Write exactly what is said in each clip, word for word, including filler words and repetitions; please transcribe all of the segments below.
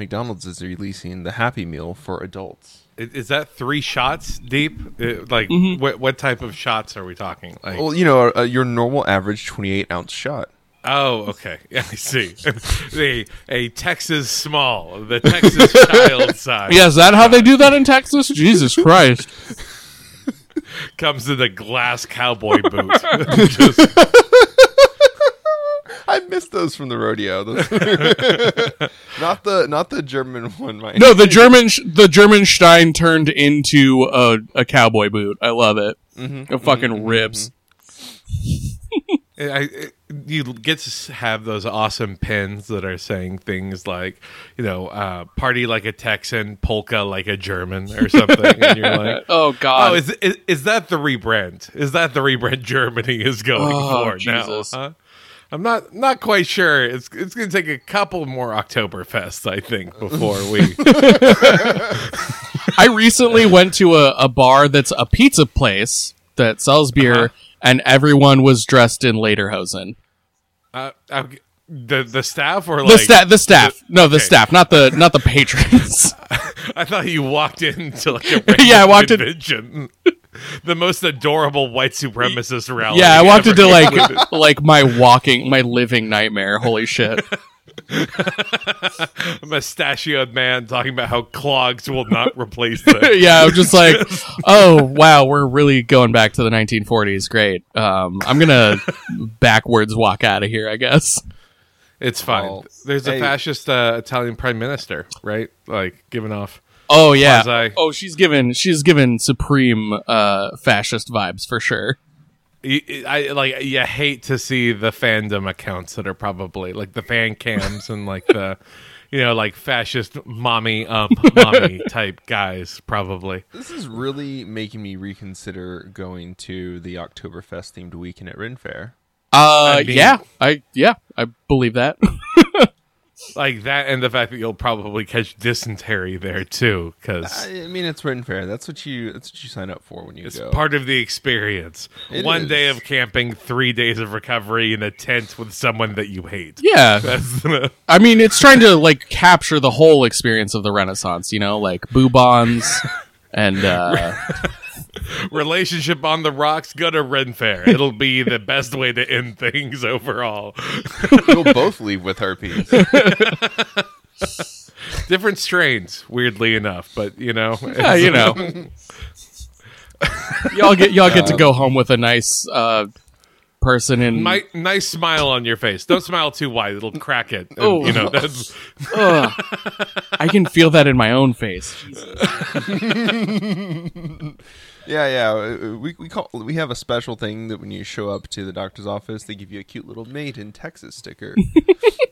McDonald's is releasing the Happy Meal for adults. Is that three shots deep? It, like, mm-hmm. what, what type of shots are we talking? Like, well, you know, uh, your normal average twenty-eight ounce shot. Oh, okay. Yeah, I see. a, a Texas small, the Texas child size. Yeah, is that how they do that in Texas? Jesus Christ. Comes in the glass cowboy boot. Just... I missed those from the rodeo. Those... not the not the German one. Mike. No, the German the German Stein turned into a, a cowboy boot. I love it. Mm-hmm. It fucking mm-hmm. rips. I, it, you get to have those awesome pins that are saying things like, you know, uh, party like a Texan, polka like a German or something. And you're like, oh, God. Oh, is, is is that the rebrand? Is that the rebrand Germany is going oh, for Jesus. now? Huh? I'm not not quite sure. It's it's going to take a couple more Oktoberfests, I think, before we... I recently went to a, a bar that's a pizza place that sells beer. Uh-huh. And everyone was dressed in lederhosen. Uh, uh, the the staff or like the staff? The staff? The, no, the okay. staff, not the not the patrons. I thought you walked into like a yeah, I walked convention. In the most adorable white supremacist rally. Yeah, I walked into like like my walking my living nightmare. Holy shit. A mustachioed man talking about how clogs will not replace them. Yeah, I'm just like, oh wow, we're really going back to the nineteen forties. Great. um I'm gonna backwards walk out of here, I guess. It's fine. Oh, there's hey. a fascist uh, Italian prime minister, right? Like giving off oh yeah quasi- oh she's given she's given supreme uh fascist vibes for sure. I like you hate to see the fandom accounts that are probably like the fan cams and like the, you know, like fascist mommy up mommy type guys probably. This is really making me reconsider going to the Oktoberfest themed weekend at Ren Fair. Uh, I mean, yeah, I yeah, I believe that. Like that, and the fact that you'll probably catch dysentery there too, because I mean it's Ren Fair. That's what you. That's what you sign up for when you it's go. It's part of the experience. It One is. day of camping, three days of recovery in a tent with someone that you hate. Yeah, that's the... I mean it's trying to like capture the whole experience of the Renaissance. You know, like boubons and uh... relationship on the rocks. Go to Ren Fair. It'll be the best way to end things overall. We'll both leave with herpes. Different strains, weirdly enough, but you know, yeah, you know, y'all get y'all get to go home with a nice uh, person in My, nice smile on your face. Don't smile too wide; it'll crack it. And, oh, you know, that's... uh, I can feel that in my own face. Yeah, yeah. We we call we have a special thing that when you show up to the doctor's office, they give you a cute little "Made in Texas" sticker.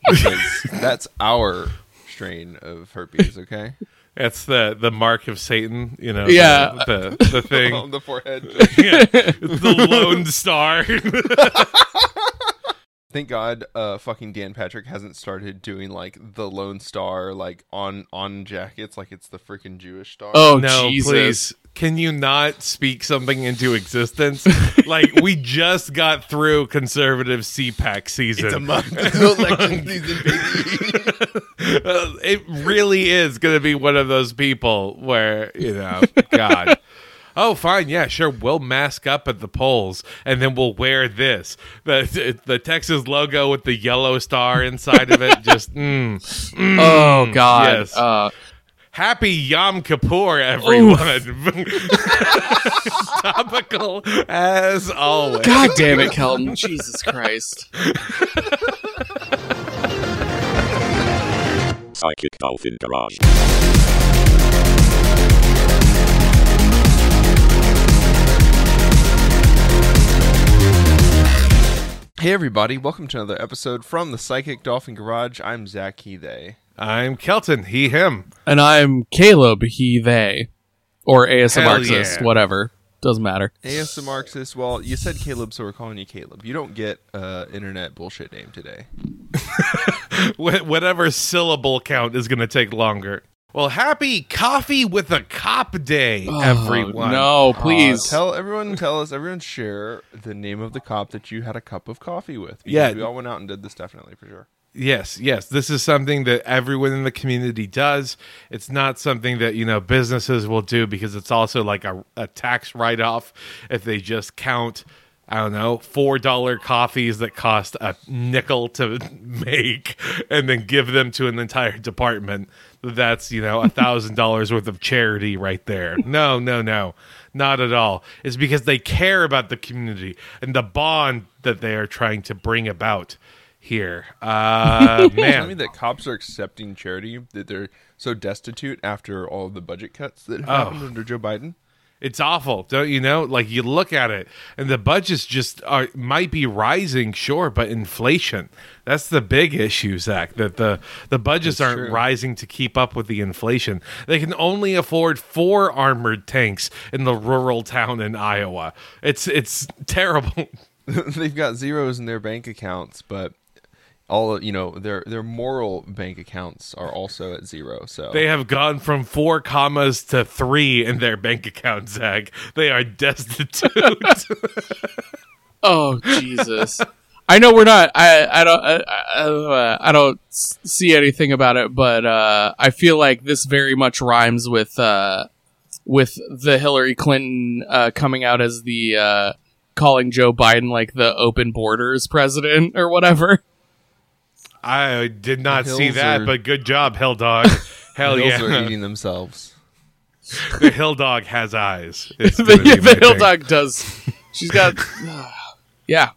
Because that's our strain of herpes. Okay, that's the, the mark of Satan. You know, yeah, the the, the thing on the forehead, yeah, the lone star. Thank God, uh, fucking Dan Patrick hasn't started doing like the Lone Star, like on, on jackets, like it's the freaking Jewish star. Oh no, Jesus. Please! Can you not speak something into existence? Like we just got through conservative C PAC season. It's a month until election season, baby. Uh, it really is going to be one of those people where you know, God. Oh, fine, yeah, sure, we'll mask up at the polls, and then we'll wear this. The the Texas logo with the yellow star inside of it, just, mm, mm, oh, God. Yes. Uh, Happy Yom Kippur, everyone. Topical as always. God damn it, Kelton. Jesus Christ. Psychic Dolphin Garage. Hey everybody, welcome to another episode from the Psychic Dolphin Garage. I'm Zach, he, they. I'm Kelton, he, him. And I'm Caleb, he, they. Or ASMRxist, yeah. Whatever. Doesn't matter. ASMRxist, well, you said Caleb, so we're calling you Caleb. You don't get uh, internet bullshit name today. Whatever syllable count is going to take longer. Well, happy Coffee with a Cop Day, oh, everyone. No, please. Uh, tell everyone, tell us, everyone share the name of the cop that you had a cup of coffee with. Because yeah. We all went out and did this definitely for sure. Yes, yes. This is something that everyone in the community does. It's not something that, you know, businesses will do because it's also like a, a tax write-off if they just count, I don't know, four dollar coffees that cost a nickel to make and then give them to an entire department. That's, you know, one thousand dollars worth of charity right there. No, no, no. Not at all. It's because they care about the community and the bond that they are trying to bring about. Here, uh, man. I mean that cops are accepting charity, that they're so destitute after all of the budget cuts that have oh. happened under Joe Biden. It's awful, don't you know? Like you look at it, and the budgets just are might be rising, sure, but inflation—that's the big issue, Zach. That the the budgets that's aren't true. rising to keep up with the inflation. They can only afford four armored tanks in the rural town in Iowa. It's it's terrible. They've got zeros in their bank accounts, but. All you know, their their moral bank accounts are also at zero. So they have gone from four commas to three in their bank account, Zach. They are destitute. Oh Jesus! I know we're not. I I don't. I, I, uh, I don't see anything about it, but uh, I feel like this very much rhymes with uh, with the Hillary Clinton uh, coming out as the uh, calling Joe Biden like the open borders president or whatever. I did not see that, are... but good job, Hill Dog. Hell the yeah. The hills are eating themselves. The Hill Dog has eyes. It's the yeah, the Hill thing. Dog does. She's got... Uh, yeah.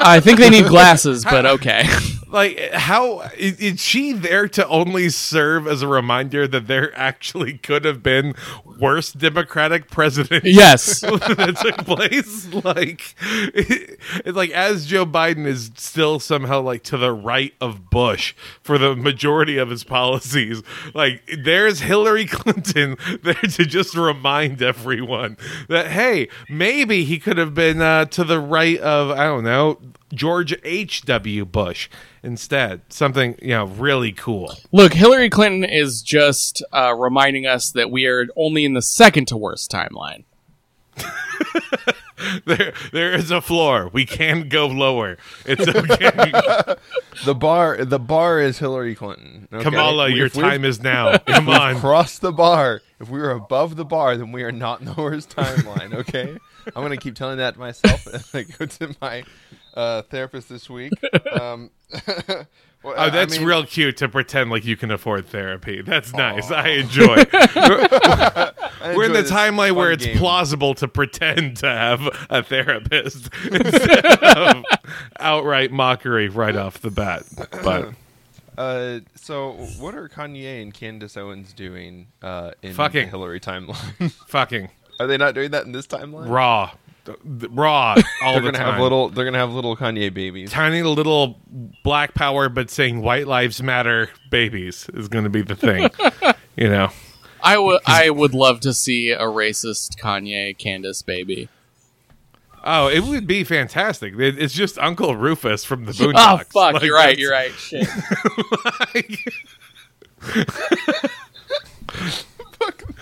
I think they need glasses, but okay. Like, how... Is, is she there to only serve as a reminder that there actually could have been worse Democratic presidents? Yes. That took place? Like, it, it, like, as Joe Biden is still somehow, like, to the right of Bush for the majority of his policies, like, there's Hillary Clinton there to just remind everyone that, hey, maybe he could have been uh, to the right of, I don't know, George H W Bush instead. Something, you know, really cool. Look, Hillary Clinton is just uh, reminding us that we are only in the second to worst timeline. there, there is a floor. We can go lower. It's okay. the bar, the bar is Hillary Clinton. Okay? Kamala, we, your time is now. Come on, cross the bar. If we were above the bar, then we are not in the worst timeline. Okay, I'm gonna keep telling that to myself. I go to my. Uh, therapist this week. Um, well, oh, that's I mean, real cute to pretend like you can afford therapy. That's nice. Aww. I enjoy it. I We're enjoy in the timeline where it's game. plausible to pretend to have a therapist instead of outright mockery right off the bat. But uh, so, what are Kanye and Candace Owens doing uh, in fucking. the Hillary timeline? Fucking. Are they not doing that in this timeline? Raw. Raw all they're the gonna time. Have little, they're going to have little Kanye babies. Tiny little black power, but saying white lives matter babies is going to be the thing. You know, I, w- I would love to see a racist Kanye Candace baby. Oh, it would be fantastic. It, it's just Uncle Rufus from the Boondocks. Oh, fuck. Like, you're right. You're right. Shit. like...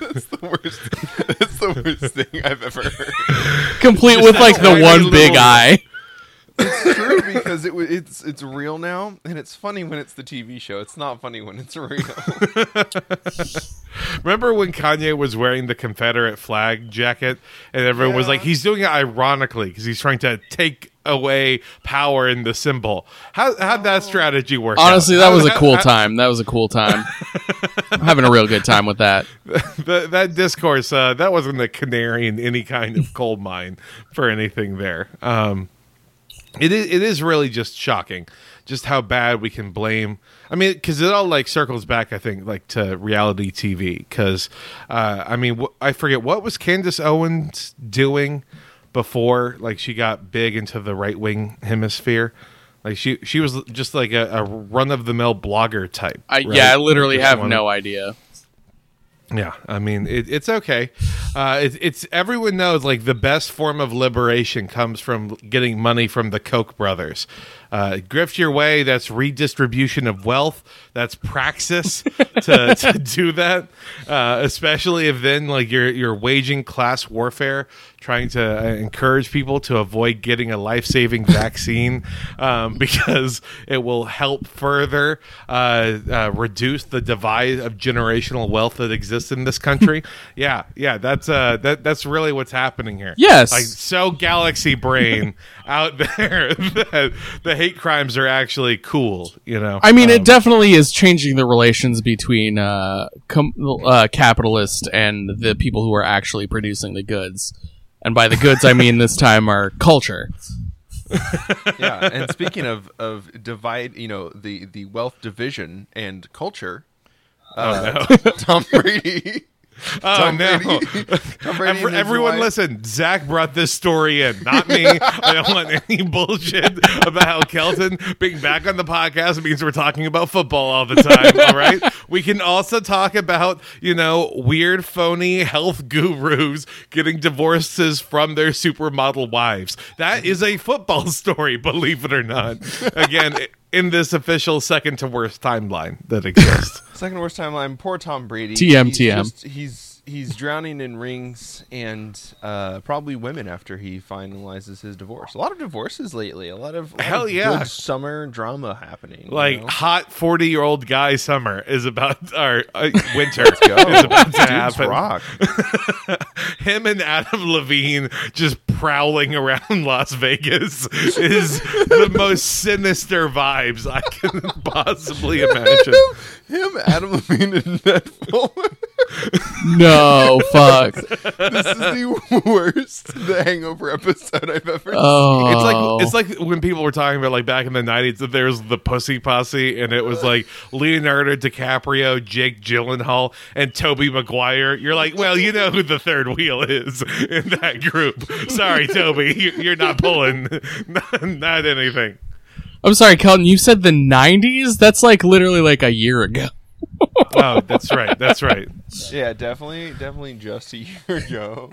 That's the worst. That's the worst thing I've ever heard. Complete with like the one big eye. It's true because it w- it's it's real now, and it's funny when it's the T V show. It's not funny when it's real. Remember when Kanye was wearing the Confederate flag jacket, and everyone yeah. was like, "He's doing it ironically because he's trying to take away power in the symbol." How how'd that strategy work? Honestly, out? that was a cool time. That was a cool time. I'm having a real good time with that. that, that discourse, uh, that wasn't a canary in any kind of coal mine for anything there. Um, it is, it is really just shocking just how bad we can blame. I mean, because it all like circles back, I think, like to reality T V. Because, uh, I mean, wh- I forget, what was Candace Owens doing before like she got big into the right wing hemisphere? Like she, she was just like a, a run-of-the-mill blogger type. Right? I, yeah, I literally have wanna... no idea. Yeah, I mean, it, it's okay. Uh, it, it's everyone knows like the best form of liberation comes from getting money from the Koch brothers. Uh, grift your way, that's redistribution of wealth. That's praxis to, to do that, uh, especially if then like you're you're waging class warfare, trying to uh, encourage people to avoid getting a life-saving vaccine um, because it will help further uh, uh, reduce the divide of generational wealth that exists in this country. yeah, yeah, that's uh, that that's really what's happening here. Yes, like so galaxy brain out there that the hate crimes are actually cool. You know, I mean, um, it definitely is changing the relations between uh, com- uh, capitalists and the people who are actually producing the goods. And by the goods, I mean this time our culture. Yeah, and speaking of, of divide, you know, the, the wealth division and culture, uh, oh, no. Tom Brady. Oh, Tom no. Brady. Tom Brady Every, everyone wife. Listen, Zach brought this story in, not me. I don't want any bullshit about how Kelton being back on the podcast means we're talking about football all the time, all right? We can also talk about, you know, weird, phony health gurus getting divorces from their supermodel wives. That is a football story, believe it or not. Again, it, in this official second to worst timeline that exists. Second worst timeline, poor Tom Brady. T M, he's T M. Just, he's, he's drowning in rings and uh, probably women after he finalizes his divorce. A lot of divorces lately. A lot of, a lot Hell of yeah. good summer drama happening. Like you know? Hot forty-year-old guy summer is about, or uh, winter is about to happen. Rock. Him and Adam Levine just prowling around Las Vegas is the most sinister vibes I can possibly imagine. Him, Adam Levine, and Ned Fuller. No, fuck. This is the worst The Hangover episode I've ever oh. seen. It's like it's like when people were talking about like back in the nineties that there was the Pussy Posse, and it was like Leonardo DiCaprio, Jake Gyllenhaal, and Tobey Maguire. You're like, well, you know who the third wheel is in that group. Sorry, Toby, you're not pulling. not, not anything. I'm sorry, Kelton, you said the nineties? That's like literally like a year ago. Oh, that's right. That's right. Yeah, definitely, definitely just a year ago.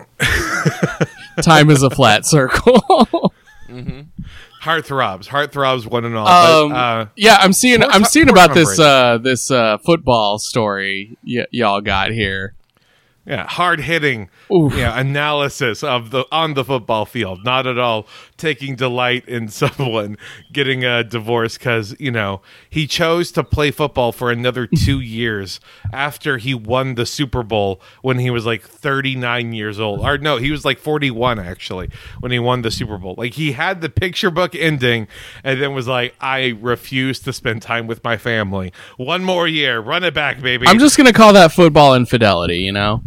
Time is a flat circle. mm-hmm. Heartthrobs, heartthrobs, one and all. Um, but, uh, yeah, I'm seeing. I'm t- seeing about this uh, this uh, football story y- y'all got here. Yeah, hard hitting yeah, analysis of the on the football field. Not at all taking delight in someone getting a divorce because, you know, he chose to play football for another two years after he won the Super Bowl when he was like thirty-nine years old. Or no, he was like forty-one actually when he won the Super Bowl. Like he had the picture book ending and then was like, I refuse to spend time with my family. One more year, run it back, baby. I'm just gonna call that football infidelity, you know?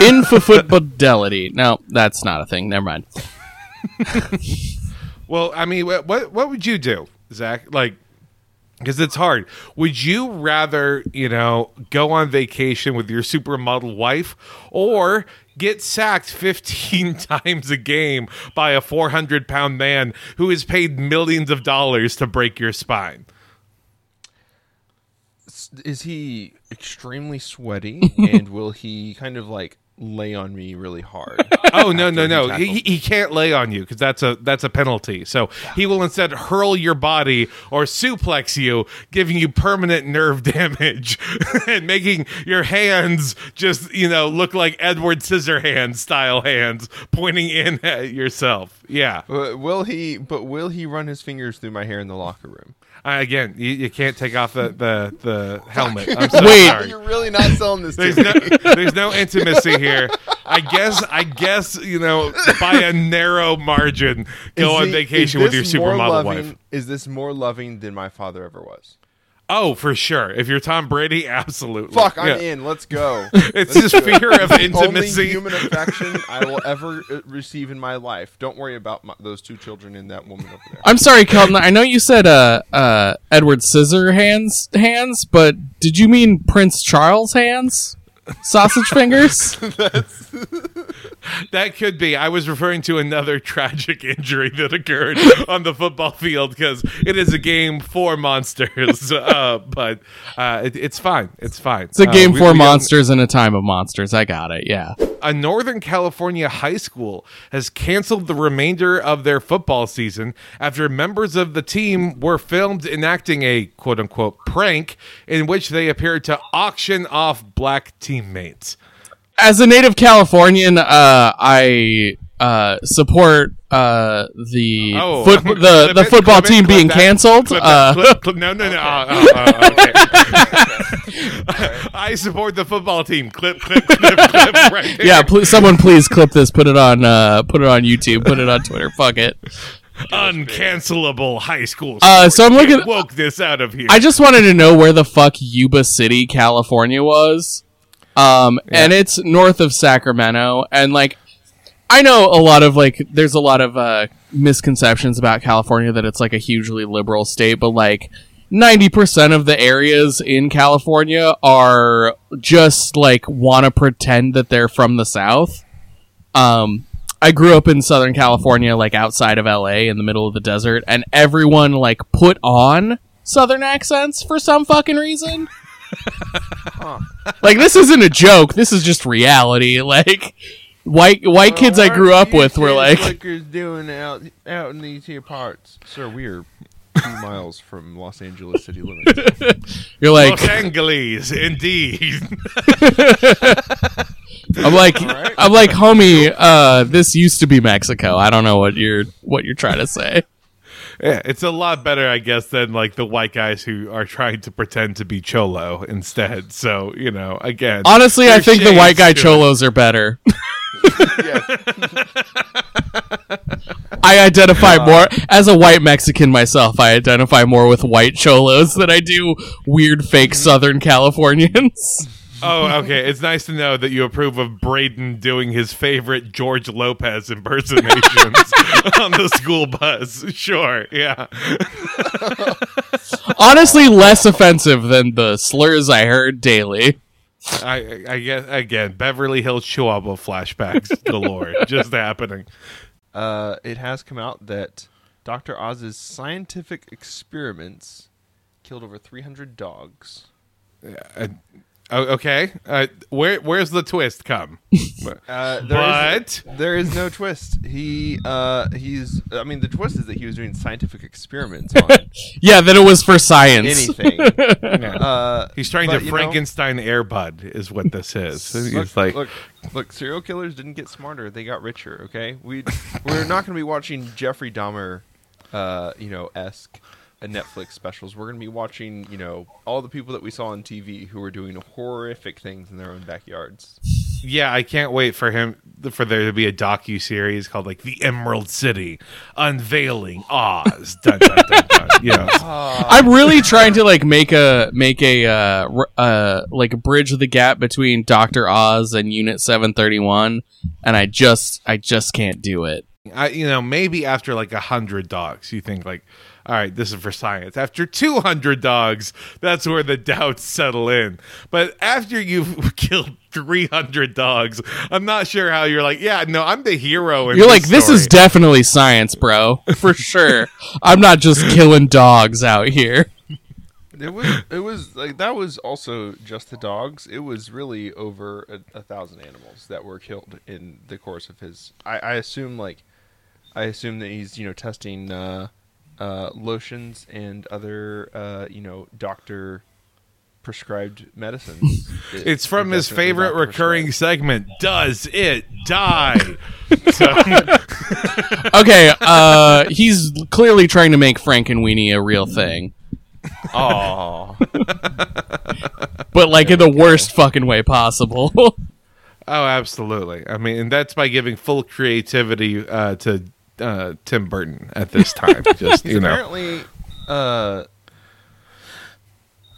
Infidelity. No, that's not a thing. Never mind. Well, I mean, what what would you do, Zach? Like, because it's hard. Would you rather, you know, go on vacation with your supermodel wife or get sacked fifteen times a game by a four hundred pound man who is paid millions of dollars to break your spine? Is he extremely sweaty, and will he kind of like lay on me really hard? Oh no, no, no! He, he can't lay on you because that's a that's a penalty. So he will instead hurl your body or suplex you, giving you permanent nerve damage and making your hands just you know look like Edward Scissorhands style hands pointing in at yourself. Yeah. But will he? But will he run his fingers through my hair in the locker room? Uh, again, you, you can't take off the, the, the helmet. I'm so Wait, sorry. You're really not selling this. There's no, there's no intimacy here. I guess, I guess you know, by a narrow margin, go is on he, vacation with your supermodel loving, wife. Is this more loving than my father ever was? Oh, for sure. If you're Tom Brady, absolutely. Fuck, I'm yeah. in. Let's go. It's Let's this go. Fear of intimacy. Only human affection I will ever receive in my life. Don't worry about my, those two children and that woman over there. I'm sorry, Kelton. I know you said uh, uh, Edward Scissorhands hands, but did you mean Prince Charles hands? Sausage fingers? That's... That could be. I was referring to another tragic injury that occurred on the football field because it is a game for monsters. Uh, but uh, it, it's fine. It's fine. It's a game uh, we, for we monsters in a time of monsters. I got it. Yeah. A Northern California high school has canceled the remainder of their football season after members of the team were filmed enacting a quote-unquote prank in which they appeared to auction off black teammates. As a native Californian, uh, I uh, support uh, the oh, foot the, the, the football it, team it, being canceled. Clip uh, clip, clip, no, no, no. Okay. Oh, oh, oh, okay. I support the football team. Clip, clip, clip, clip. Right there. Yeah, pl- someone please clip this. Put it on. Uh, put it on YouTube. Put it on Twitter. Fuck it. Uncancelable high school sports. Uh, so I'm looking. Get woke this out of here. I just wanted to know where the fuck Yuba City, California, was. Um, yeah. And it's north of Sacramento. And like, I know a lot of like, there's a lot of, uh, misconceptions about California that it's like a hugely liberal state, but like ninety percent of the areas in California are just like, want to pretend that they're from the South. Um, I grew up in Southern California, like outside of L A in the middle of the desert, and everyone like put on Southern accents for some fucking reason. Huh. Like, this isn't a joke, this is just reality. Like, white white uh, kids I grew up with were like, what are doing out, out in these here parts, sir? We're two miles from Los Angeles city limits. You're like, Los Angeles indeed. I'm like, right. I'm like, homie, uh, this used to be Mexico. I don't know what you're what you're trying to say. Yeah, it's a lot better, I guess, than like the white guys who are trying to pretend to be cholo instead. So, you know, again, honestly, I think the white guy cholos it. Are better. I identify uh, more as a white Mexican myself. I identify more with white cholos than I do weird fake Southern Californians. Oh, okay. It's nice to know that you approve of Braden doing his favorite George Lopez impersonations on the school bus. Sure, yeah. Honestly, less offensive than the slurs I heard daily. I, I guess, again, Beverly Hills Chihuahua flashbacks galore just happening. Uh, it has come out that Doctor Oz's scientific experiments killed over three hundred dogs. Yeah, I, Oh, okay, uh, where where's the twist come? uh, there but is, there is no twist. He uh, he's. I mean, the twist is that he was doing scientific experiments on it. Yeah, that it was for science. Anything. Yeah. uh, he's trying but, to Frankenstein know, Airbud is what this is. Look, like... look, look, serial killers didn't get smarter; they got richer. Okay, we we're not going to be watching Jeffrey Dahmer, uh, you know, esque. Netflix specials. We're going to be watching, you know, all the people that we saw on T V who are doing horrific things in their own backyards. Yeah, I can't wait for him for there to be a docu-series called like The Emerald City Unveiling Oz. Dun, dun, dun, dun. Yeah. Oh. I'm really trying to like make a make a uh, uh like bridge the gap between Doctor Oz and Unit seven thirty-one, and I just I just can't do it. I, you know, maybe after like a hundred dogs, you think like, all right, this is for science. After two hundred dogs, that's where the doubts settle in. But after you've killed three hundred dogs, I'm not sure how you're like, yeah, no, I'm the hero. In you're this like, this story. Is definitely science, bro, for sure. I'm not just killing dogs out here. It was, it was like that was also just the dogs. It was really over a, a thousand animals that were killed in the course of his. I, I assume like. I assume that he's, you know, testing uh, uh, lotions and other, uh, you know, doctor prescribed medicines. It, it's from his favorite recurring prescribed. Segment, Does It Die? Okay, uh, he's clearly trying to make Frankenweenie a real thing. Oh. But, like, there in the go. Worst fucking way possible. Oh, absolutely. I mean, and that's by giving full creativity uh, to Uh, Tim Burton at this time. Just, you know. Apparently, uh,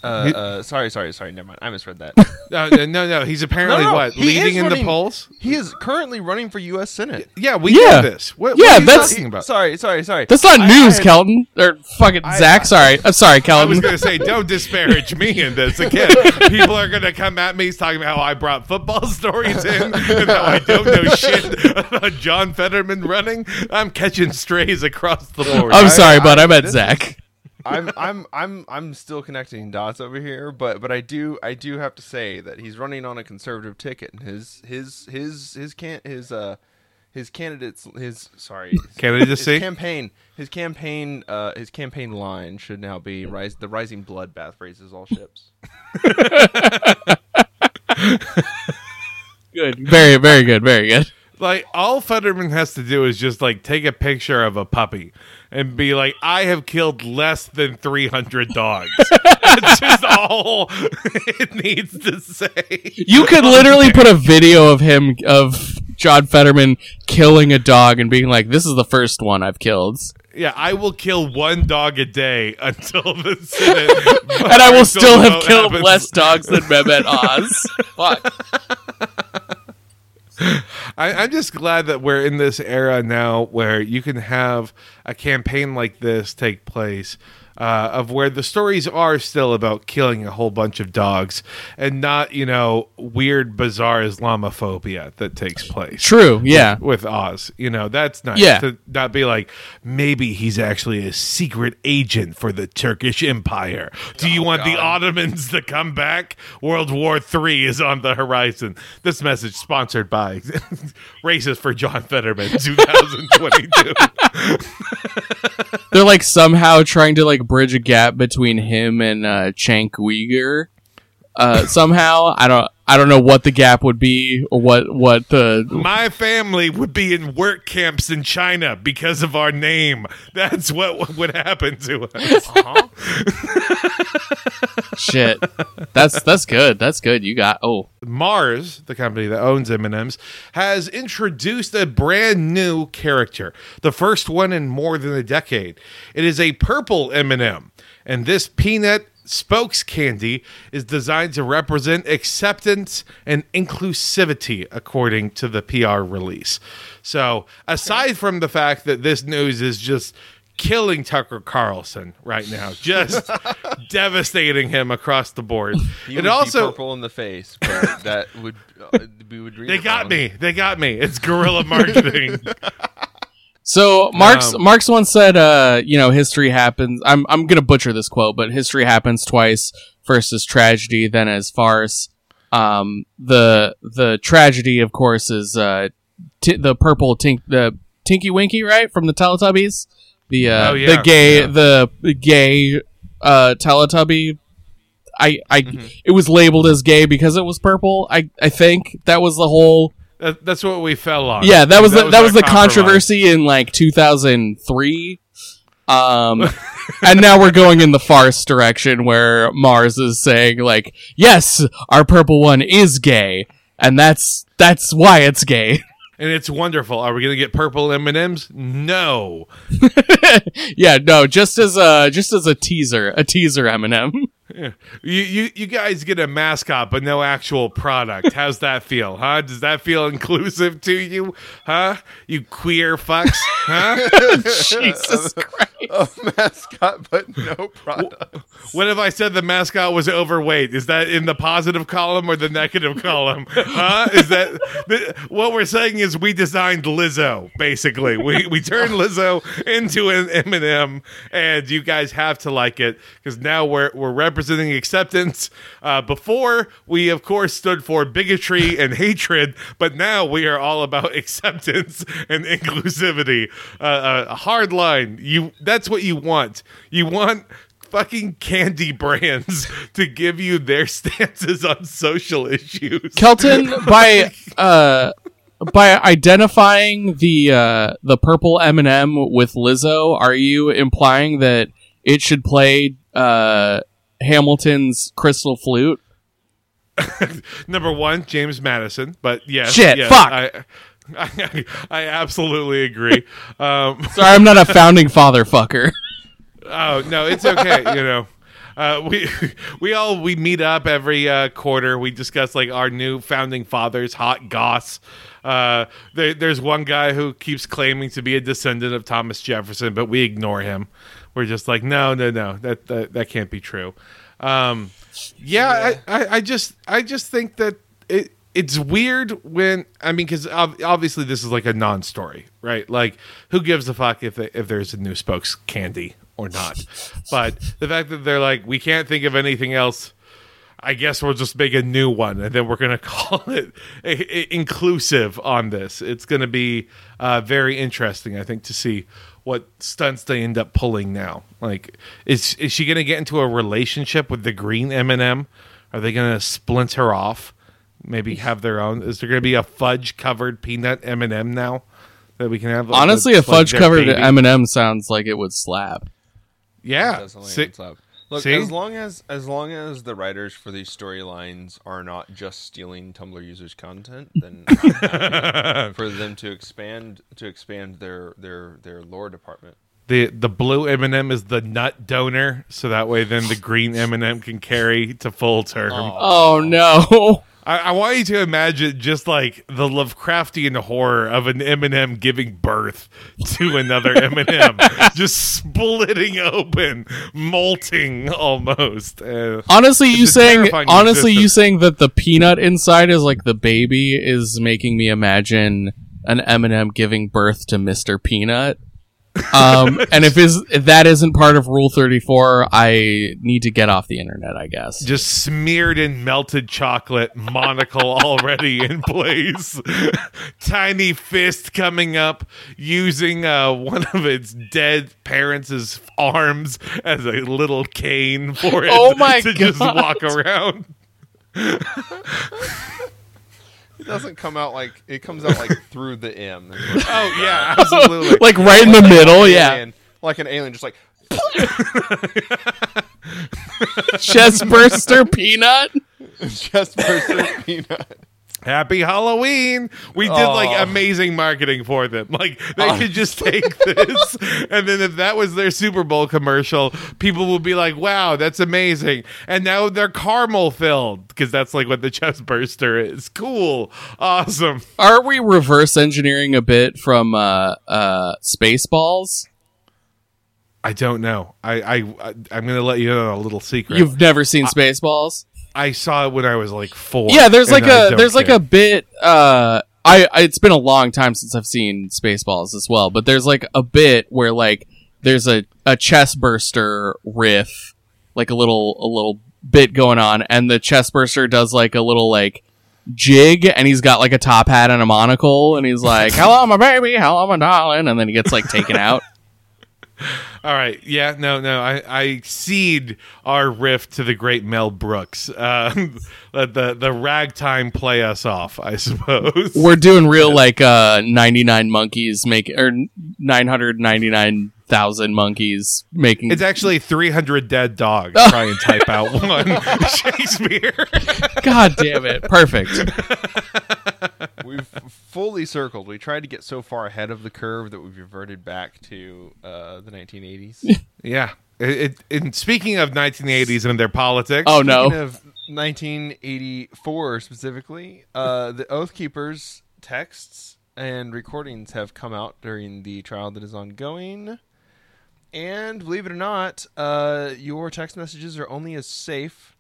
Uh, uh, sorry, sorry, sorry. Never mind. I misread that. no, no, no. He's apparently no, no, what he leading in running, the polls. He is currently running for U S Senate. Yeah, we yeah. know this. What, yeah, what are you that's talking about. Sorry, sorry, sorry. That's not I, news, I, Kelton or fucking I, Zach. I, sorry, I'm sorry, Kelton. I was gonna say don't disparage me in this again. People are gonna come at me talking about how I brought football stories in and how I don't know shit about John Fetterman running. I'm catching strays across the board. I'm I, sorry, I, but I, I meant Zach. Is, I'm I'm I'm I'm still connecting dots over here, but but I do I do have to say that he's running on a conservative ticket, and his his his his can his uh his candidates his sorry his, Can we just his see? campaign his campaign uh his campaign line should now be rise the rising bloodbath raises all ships. Good, very very good, very good. Like, all Fetterman has to do is just, like, take a picture of a puppy and be like, I have killed less than three hundred dogs. That's just all it needs to say. You could literally put a video of him, of John Fetterman killing a dog and being like, this is the first one I've killed. Yeah, I will kill one dog a day until the Senate. And I will still have killed happens. less dogs than Mehmet Oz. Fuck. I, I'm just glad that we're in this era now where you can have a campaign like this take place uh, of where the stories are still about killing a whole bunch of dogs and not, you know, weird, bizarre Islamophobia that takes place. True, yeah. With, with Oz. You know, that's nice. Yeah. To not be like, maybe he's actually a secret agent for the Turkish Empire. Do oh, you want God. the Ottomans to come back? World War Three is on the horizon. This message sponsored by Races for John Fetterman twenty twenty-two. They're like somehow trying to like bridge a gap between him and uh, Cenk Uygur. Uh, somehow, I don't, I don't know what the gap would be, or what, what the. My family would be in work camps in China because of our name. That's what would happen to us. Uh-huh. Shit, that's that's good. That's good. You got oh Mars, the company that owns M and M's, has introduced a brand new character, the first one in more than a decade. It is a purple M and M, and this peanut spokes candy is designed to represent acceptance and inclusivity, according to the P R release. So, aside from the fact that this news is just killing Tucker Carlson right now, just devastating him across the board. He would also be purple in the face, but that would uh, we would read. They got me. They got me. It's guerrilla marketing. So Marx, um, Marx once said, uh, you know, history happens. I'm I'm gonna butcher this quote, but history happens twice: first as tragedy, then as farce. Um, the the tragedy, of course, is uh, t- the purple tink the Tinky Winky, right, from the Teletubbies. The uh, oh, yeah, the gay yeah. the, the gay uh, Teletubby. I I mm-hmm. It was labeled as gay because it was purple. I I think that was the whole. That's what we fell on. Yeah, that was that, the, that was, was the controversy in like two thousand three, um, and now we're going in the farce direction where Mars is saying like, "Yes, our purple one is gay, and that's that's why it's gay, and it's wonderful." Are we gonna get purple M and M's? No. Yeah, no. Just as a just as a teaser, a teaser M and M. Yeah. You, you you guys get a mascot but no actual product. How's that feel, huh? Does that feel inclusive to you, huh? You queer fucks, huh? Jesus Christ! A, a mascot but no product. What if I said the mascot was overweight? Is that in the positive column or the negative column? Huh? Is that th- what we're saying? Is we designed Lizzo basically? We we turned Lizzo into an M and M, and you guys have to like it because now we're we're representing. Representing acceptance. Uh, before, we of course stood for bigotry and hatred, but now we are all about acceptance and inclusivity. Uh, a hard line. You that's what you want. You want fucking candy brands to give you their stances on social issues. Kelton, by uh, by identifying the uh, the purple M and M with Lizzo, are you implying that it should play? Uh, Hamilton's crystal flute. Number one, James Madison, but yes, shit, yes, fuck. I, I, I absolutely agree. Um, Sorry, I'm not a founding father fucker. Oh no, it's okay. You know, uh, we we all we meet up every uh, quarter. We discuss like our new founding fathers, hot goss. Uh, there, there's one guy who keeps claiming to be a descendant of Thomas Jefferson, but we ignore him. We're just like, no, no, no, that that, that can't be true. Um, yeah, yeah. I, I, I just I just think that it. It's weird when, I mean, because obviously this is like a non-story, right? Like, who gives a fuck if they, if there's a new spokes candy or not? But the fact that they're like, we can't think of anything else, I guess we'll just make a new one, and then we're going to call it a, a, inclusive on this. It's going to be uh, very interesting, I think, to see what stunts they end up pulling now. Like, is is she going to get into a relationship with the green M and M? Are they going to splint her off? Maybe have their own. Is there going to be a fudge covered peanut M and M now that we can have? Like, honestly, a fudge covered M and M sounds like it would slap. Yeah, it definitely See? would slap. Look, See? as long as as long as the writers for these storylines are not just stealing Tumblr users' content, then I'm happy for them to expand to expand their their their lore department. The the blue M and M is the nut donor, so that way then the green M and M can carry to full term. Oh, oh no. I, I want you to imagine just like the Lovecraftian horror of an M and M giving birth to another M and M, just splitting open, molting almost. Uh, honestly, you saying honestly existence. you saying that the peanut inside is like the baby is making me imagine an M and M giving birth to Mister Peanut. Um, and if, is, if that isn't part of Rule thirty-four, I need to get off the internet, I guess. Just smeared in melted chocolate, monocle already in place. Tiny fist coming up, using uh, one of its dead parents' arms as a little cane for it oh my to God. just walk around. It doesn't come out like it comes out like through the M. Oh yeah, absolutely. Like right in the like middle, an alien, yeah. Like an alien, just like chestburster peanut. Chestburster peanut. Happy Halloween. We did oh. like amazing marketing for them. Like they oh. could just take this and then if that was their Super Bowl commercial, people would be like, wow, that's amazing. And now they're caramel filled because that's like what the chestburster is. Cool. Awesome. Are we reverse engineering a bit from uh, uh, Spaceballs? I don't know. I, I, I, I'm going to let you know a little secret. You've never seen Spaceballs? I- I saw it when I was like four. Yeah, there's like a there's care. like a bit. Uh, I, I it's been a long time since I've seen Spaceballs as well, but there's like a bit where like there's a a chestburster riff, like a little a little bit going on, and the chestburster does like a little like jig, and he's got like a top hat and a monocle, and he's like, "Hello, my baby, hello, my darling," and then he gets like taken out. All right. Yeah. No. No. I, I cede our riff to the great Mel Brooks. Uh, let the the ragtime play us off. I suppose we're doing real like uh, ninety nine monkeys make or nine hundred ninety nine thousand monkeys making. It's actually three hundred dead dogs. Oh. Try and type out one Shakespeare. God damn it! Perfect. We've fully circled. We tried to get so far ahead of the curve that we've reverted back to uh, the nineteen eighties. Yeah. It, it, and speaking of nineteen eighties and their politics. Oh, no. Speaking of nineteen eighty-four specifically, uh, the Oath Keepers texts and recordings have come out during the trial that is ongoing. And believe it or not, uh, your text messages are only as safe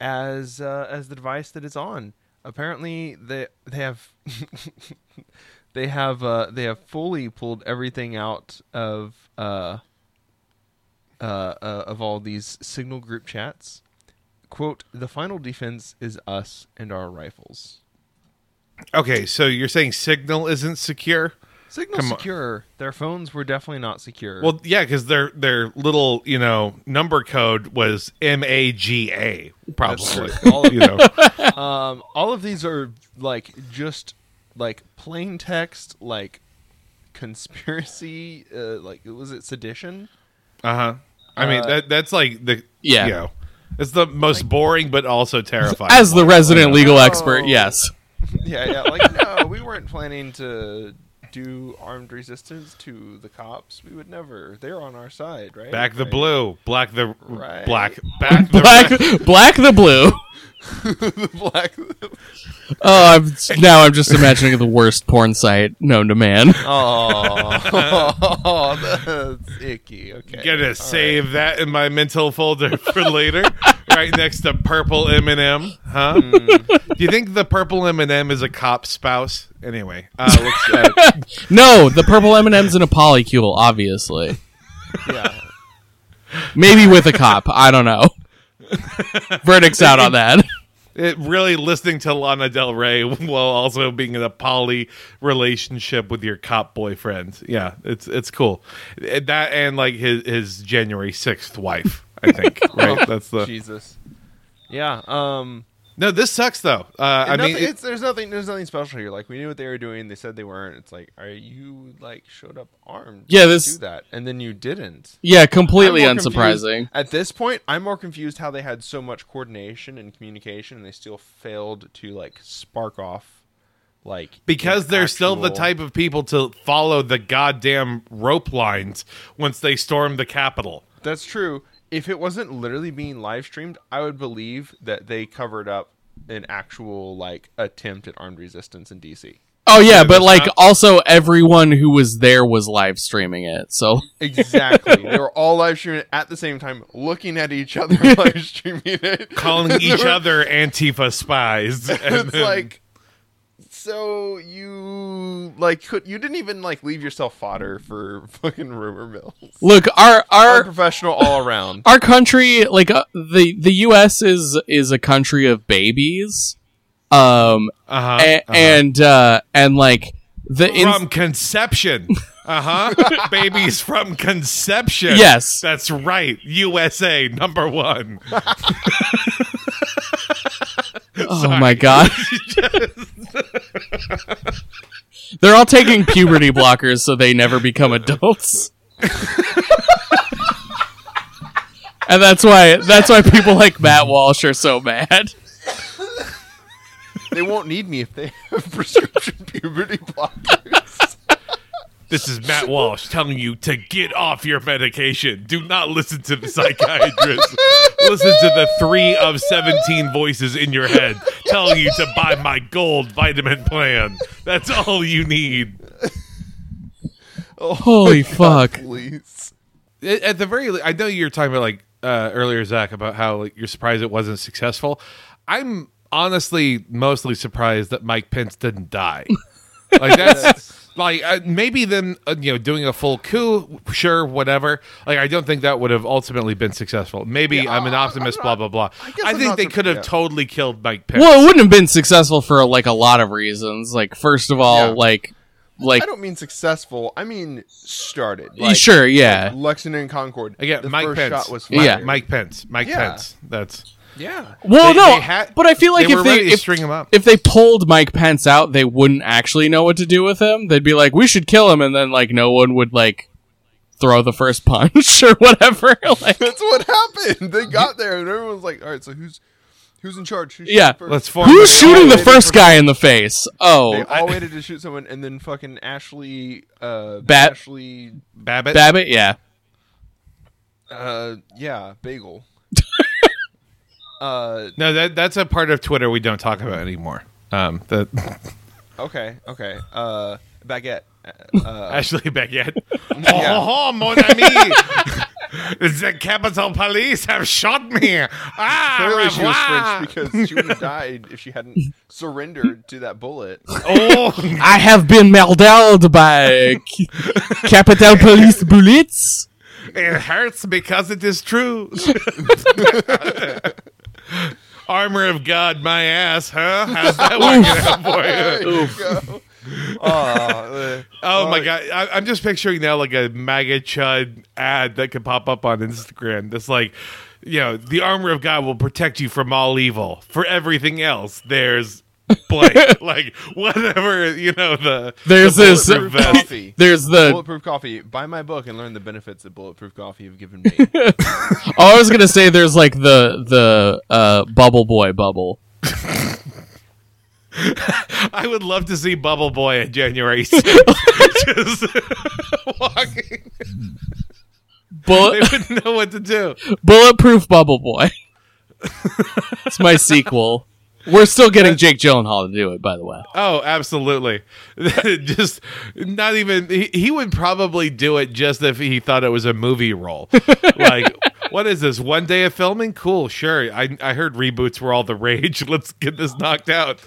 as uh, as the device that it's on. Apparently they they have they have uh, they have fully pulled everything out of uh, uh, uh, of all these Signal group chats. Quote, "The final defense is us and our rifles." Okay, so you're saying Signal isn't secure? Signal's secure. Their phones were definitely not secure. Well, yeah, because their their little you know number code was M A G A. Probably all of, you know. Um, all of these are like just like plain text, like conspiracy. Uh, like was it sedition? Uh huh. I uh, mean that that's like the yeah. You know, it's the most like, boring but also terrifying. As the resident legal expert, yes. Yeah, yeah. Like no, we weren't planning to. do armed resistance to the cops, we would never. They're on our side, right? Back the right. blue, black the right. black, back the black, red. black the blue. the black. Oh, uh, I'm now I'm just imagining the worst porn site known to man. Oh, oh that's icky. Okay, gonna All save right. that in my mental folder for later. Right next to purple M and M, huh? Mm. Do you think the purple M and M is a cop spouse? Anyway, uh, let's, uh... no, the purple M and M's in a polycule, obviously. Yeah, maybe with a cop. I don't know. Verdict's out on that. It really listening to Lana Del Rey while also being in a poly relationship with your cop boyfriend. Yeah, it's it's cool. That and like his his January sixth wife. I think right. That's the Jesus. Yeah. Um, no, this sucks though. Uh, I nothing, mean, it, it's, there's nothing. There's nothing special here. Like we knew what they were doing. They said they weren't. It's like, are you like showed up armed? Yeah, this to do that, and then you didn't. Yeah, completely unsurprising. Confused. At this point, I'm more confused how they had so much coordination and communication, and they still failed to like spark off. Like because they're actual... still the type of people to follow the goddamn rope lines once they storm the Capitol. That's true. If it wasn't literally being live streamed, I would believe that they covered up an actual like attempt at armed resistance in D C. Oh yeah, so but like not- also everyone who was there was live streaming it. So exactly, they were all live streaming it at the same time, looking at each other live streaming it, calling each were- other Antifa spies. And it's then- like. So you like could you didn't even like leave yourself fodder for fucking rumor mills. Look, our our professional all around. Our country, like uh, the the U S is is a country of babies, um, uh-huh, a- uh-huh. and uh, and like the in- from conception, uh huh, babies from conception. Yes, that's right. U S A number one. Oh Sorry. My god. They're all taking puberty blockers so they never become adults. And that's why that's why people like Matt Walsh are so mad. They won't need me if they have prescription puberty blockers. This is Matt Walsh telling you to get off your medication. Do not listen to the psychiatrist. Listen to the three of seventeen voices in your head telling you to buy my gold vitamin plan. That's all you need. Oh, holy God, fuck. Please. At the very least, I know you were talking about like uh, earlier, Zach, about how like, you're surprised it wasn't successful. I'm honestly mostly surprised that Mike Pence didn't die. Like that's... Like uh, maybe them, uh, you know, doing a full coup, sure, whatever. Like I don't think that would have ultimately been successful. Maybe yeah, I'm an optimist, I'm not, blah blah blah. I, I think they could have yeah. totally killed Mike Pence. Well, it wouldn't have been successful for like a lot of reasons. Like first of all, yeah. like like I don't mean successful. I mean started. Like, sure, yeah. Like Lexington and Concord. Again, the Mike first Pence. Shot was yeah, Mike Pence. Mike yeah. Pence. That's. Yeah. Well, they, no, they had, but I feel like they if they if, string him up. If they pulled Mike Pence out, they wouldn't actually know what to do with him. They'd be like, "We should kill him," and then like no one would like throw the first punch or whatever. Like, that's what happened. They got there, and everyone was like, "All right, so who's who's in charge?" Who's yeah, let's form. Who's shooting the first guy in the face? Oh, they all I, waited to shoot someone, and then fucking Ashley, uh, Bat- Ashley Babbitt, Babbitt, yeah, uh, yeah, Bagel. Uh, no, that that's a part of Twitter we don't talk about anymore. Um, the okay, okay. Uh, baguette. Uh, Ashley Baguette. Yeah. Oh, mon ami! The Capitol Police have shot me. Ah, clearly she was French because she would have died if she hadn't surrendered to that bullet. Oh, I have been murdered by Capitol Police bullets. It hurts because it is true. Armor of God, my ass, huh? How's that working out for you? Oof. Go. Oh, oh my God. I, I'm just picturing now like a MAGA chud ad that could pop up on Instagram that's like, you know, the armor of God will protect you from all evil. For everything else, there's blank. Like, whatever, you know, the there's the this bulletproof coffee. There's the bulletproof coffee. Buy my book and learn the benefits that bulletproof coffee have given me. Oh, I was gonna say there's like the the uh bubble boy bubble. I would love to see Bubble Boy on January sixth. Just walking. Bullet- they wouldn't know what to do. Bulletproof Bubble Boy. It's my sequel. We're still getting Jake Gyllenhaal to do it, by the way. Oh, absolutely. Just not even... He, he would probably do it just if he thought it was a movie role. Like, what is this? One day of filming? Cool, sure. I, I heard reboots were all the rage. Let's get this knocked out.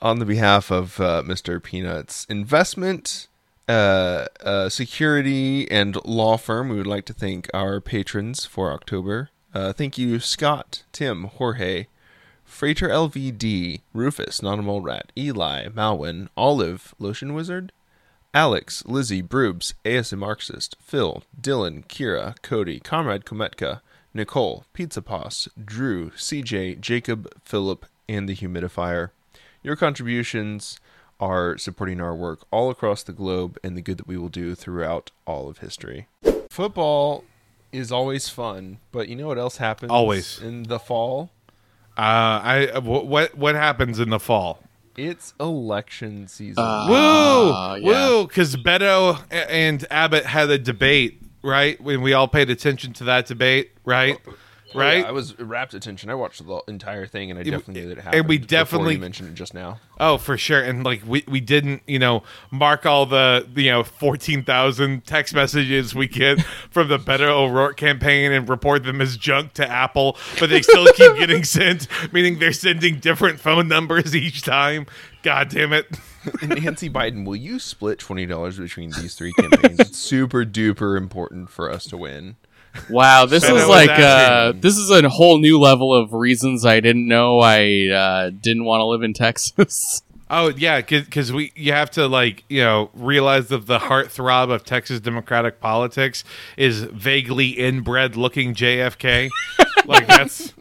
On the behalf of uh, Mister Peanut's investment... Uh, uh, security and law firm, we would like to thank our patrons for October. Uh, thank you, Scott, Tim, Jorge, Freighter L V D, Rufus, Not a Mole Rat, Eli, Malwin, Olive, Lotion Wizard, Alex, Lizzie, Brubes, ASMRxist, Phil, Dylan, Kira, Cody, Comrade Kometka, Nicole, Pizza Pos, Drew, C J, Jacob, Philip, and the Humidifier. Your contributions are supporting our work all across the globe and the good that we will do throughout all of history. Football is always fun, but you know what else happens always in the fall? Uh, I w- what what happens in the fall? It's election season. Uh, woo, uh, yeah. woo! Because Beto and Abbott had a debate, right? When we all paid attention to that debate, right? Oh. Right, yeah, I was rapt attention. I watched the entire thing, and I definitely knew that it happened. And we definitely you mentioned it just now. Oh, for sure. And like we, we didn't, you know, mark all the you know fourteen thousand text messages we get from the Beto O'Rourke campaign and report them as junk to Apple, but they still keep getting sent, meaning they're sending different phone numbers each time. God damn it. Nancy Biden, will you split twenty dollars between these three campaigns? It's super duper important for us to win. Wow, this is like uh, this is a whole new level of reasons I didn't know I uh, didn't want to live in Texas. Oh yeah, because we you have to like you know realize that the heartthrob of Texas Democratic politics is vaguely inbred looking J F K. Like that's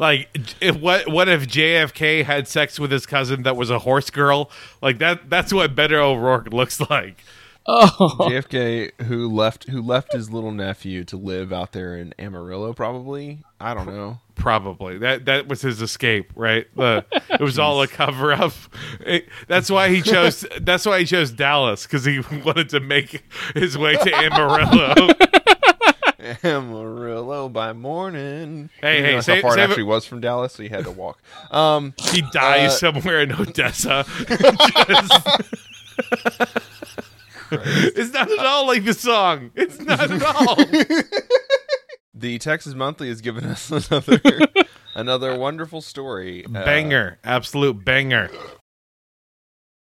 like if, what what if J F K had sex with his cousin that was a horse girl? Like that that's what Beto O'Rourke looks like. Oh. J F K, who left who left his little nephew to live out there in Amarillo, probably. I don't know. Probably that that was his escape, right? The, it was all a cover up. It, that's why he chose. That's why he chose Dallas, because he wanted to make his way to Amarillo. Amarillo by morning. Hey, you hey, know, save, how far it actually it. was from Dallas, so he had to walk. Um, he dies uh, somewhere in Odessa. Just... Christ. It's not at all like the song. It's not at all. The Texas Monthly has given us another another wonderful story. Banger. Uh, Absolute banger.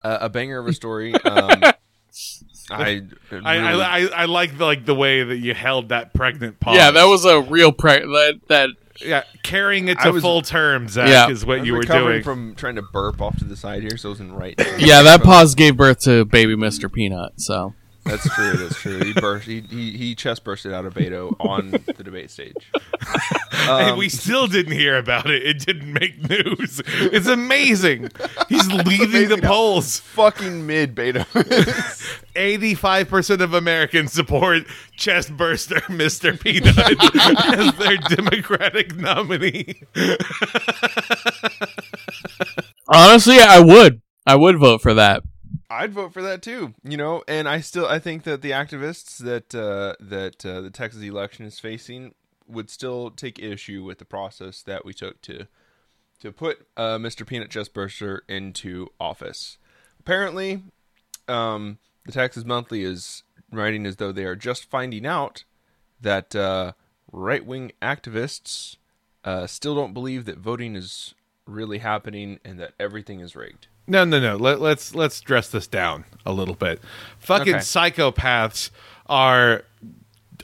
Uh, a banger of a story. Um, I, really... I, I, I I like the, like the way that you held that pregnant pause. Yeah, that was a real pregnant... That, that... Yeah, carrying it to was, full term, Zach, yeah. is what you were doing. From trying to burp off to the side here, so it wasn't right. Yeah, that pause gave birth to baby Mister Peanut. So that's true. That's true. He burst. He he, he chest bursted out of Beto on the debate stage. Um, and we still didn't hear about it. It didn't make news. It's amazing. He's leading the polls. Fucking mid Beto. Eighty-five percent of Americans support chest burster Mister Peanut as their Democratic nominee. Honestly, I would. I would vote for that. I'd vote for that too, you know, and I still I think that the activists that uh, that uh, the Texas election is facing would still take issue with the process that we took to to put uh, Mister Peanut Chestburster into office. Apparently, um, the Texas Monthly is writing as though they are just finding out that uh, right wing activists uh, still don't believe that voting is really happening and that everything is rigged. No, no, no. Let, let's let's dress this down a little bit. Fucking okay. Psychopaths are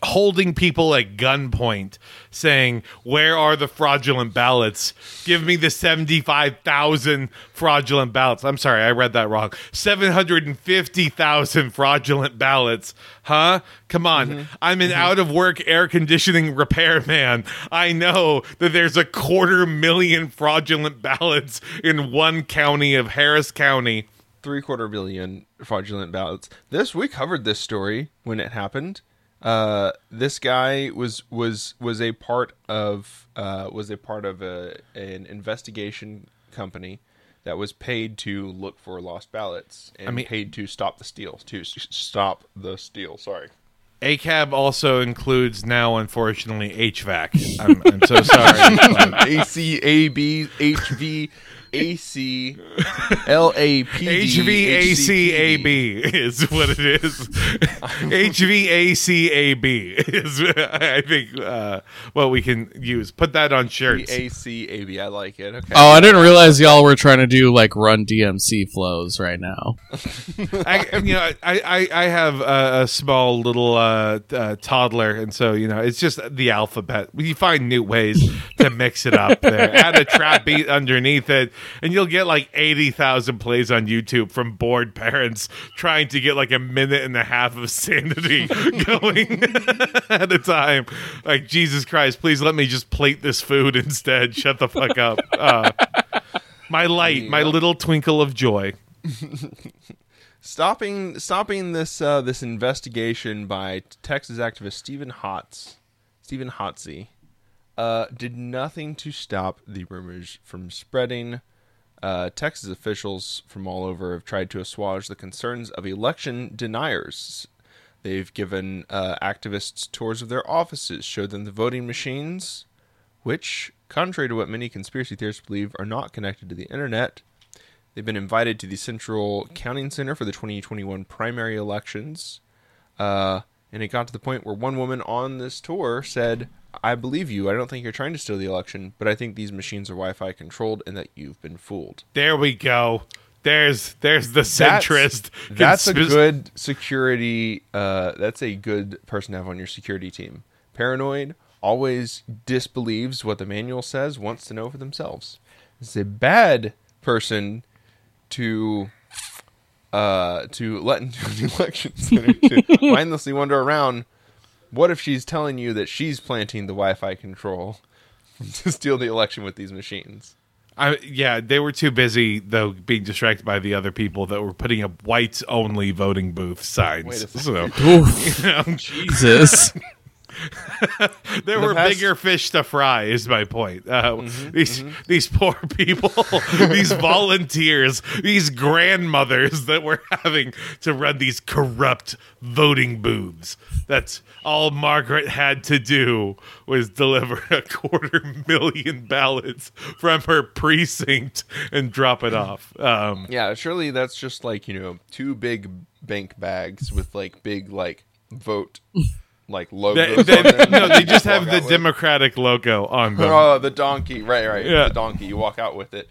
holding people at gunpoint, saying, "Where are the fraudulent ballots? Give me the seventy-five thousand fraudulent ballots." I'm sorry, I read that wrong. Seven hundred and fifty thousand fraudulent ballots. Huh? Come on. Mm-hmm. I'm an mm-hmm. out-of-work air conditioning repairman. I know that there's a quarter million fraudulent ballots in one county of Harris County. Three-quarter million fraudulent ballots. This, we covered this story when it happened. Uh, this guy was was was a part of uh, was a part of a an investigation company that was paid to look for lost ballots and I mean, paid to stop the steal. To stop the steal, sorry. A C A B also includes now, unfortunately, H V A C. I'm, I'm so sorry. A C A B H V A C L A P D H V A C A B is what it is. H V A C A B is, I think, uh, what we can use. Put that on shirts. H V A C A B, I like it. Okay. Oh, I didn't realize y'all were trying to do, like, Run D M C flows right now. I, you know, I, I, I have a, a small little uh, uh, toddler, and so, you know, it's just the alphabet. You find new ways to mix it up there. Add a trap beat underneath it, and you'll get like eighty thousand plays on YouTube from bored parents trying to get like a minute and a half of sanity going at a time. Like, Jesus Christ, please let me just plate this food instead. Shut the fuck up. Uh, my light, yeah. My little twinkle of joy. Stopping stopping this uh, this investigation by Texas activist Stephen Hotz. Stephen Hotzey. Uh, did nothing to stop the rumors from spreading. Uh, Texas officials from all over have tried to assuage the concerns of election deniers. They've given uh, activists tours of their offices, showed them the voting machines, which, contrary to what many conspiracy theorists believe, are not connected to the internet. They've been invited to the Central Counting Center for the twenty twenty-one primary elections. Uh, and it got to the point where one woman on this tour said, "I believe you. I don't think you're trying to steal the election, but I think these machines are Wi-Fi controlled and that you've been fooled." There we go. There's there's the centrist. That's, that's a good security. Uh, that's a good person to have on your security team. Paranoid, always disbelieves what the manual says, wants to know for themselves. It's a bad person to... Uh, to let into the election center, to mindlessly wander around. What if she's telling you that she's planting the Wi-Fi control to steal the election with these machines? I, yeah, they were too busy, though, being distracted by the other people that were putting up whites-only voting booth signs. Wait a second. So, you know, Jesus. There the were past... bigger fish to fry, is my point. Uh, mm-hmm, these mm-hmm. these poor people, these volunteers, these grandmothers that were having to run these corrupt voting booths. That's all Margaret had to do was deliver a quarter million ballots from her precinct and drop it off. Um, yeah, surely that's just like, you know, two big bank bags with like big like vote. Like logos they, they, on them. No, they just have the Democratic logo on them. Oh, the donkey. Right, right. Yeah. The donkey. You walk out with it.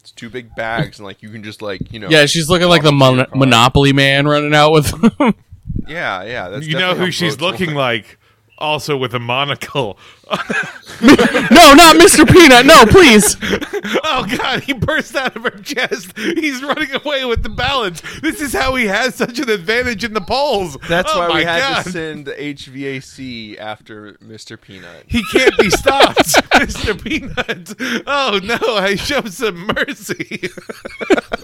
It's two big bags, and like you can just like, you know. Yeah, she's looking like the mon- Monopoly man running out with them. Yeah, yeah. That's you know who she's looking work. like? Also with a monocle. No, not Mister Peanut. No, please. Oh, God. He burst out of her chest. He's running away with the ballots. This is how he has such an advantage in the polls. That's oh why we had God. to send H V A C after Mister Peanut. He can't be stopped, Mister Peanut. Oh, no. I show some mercy.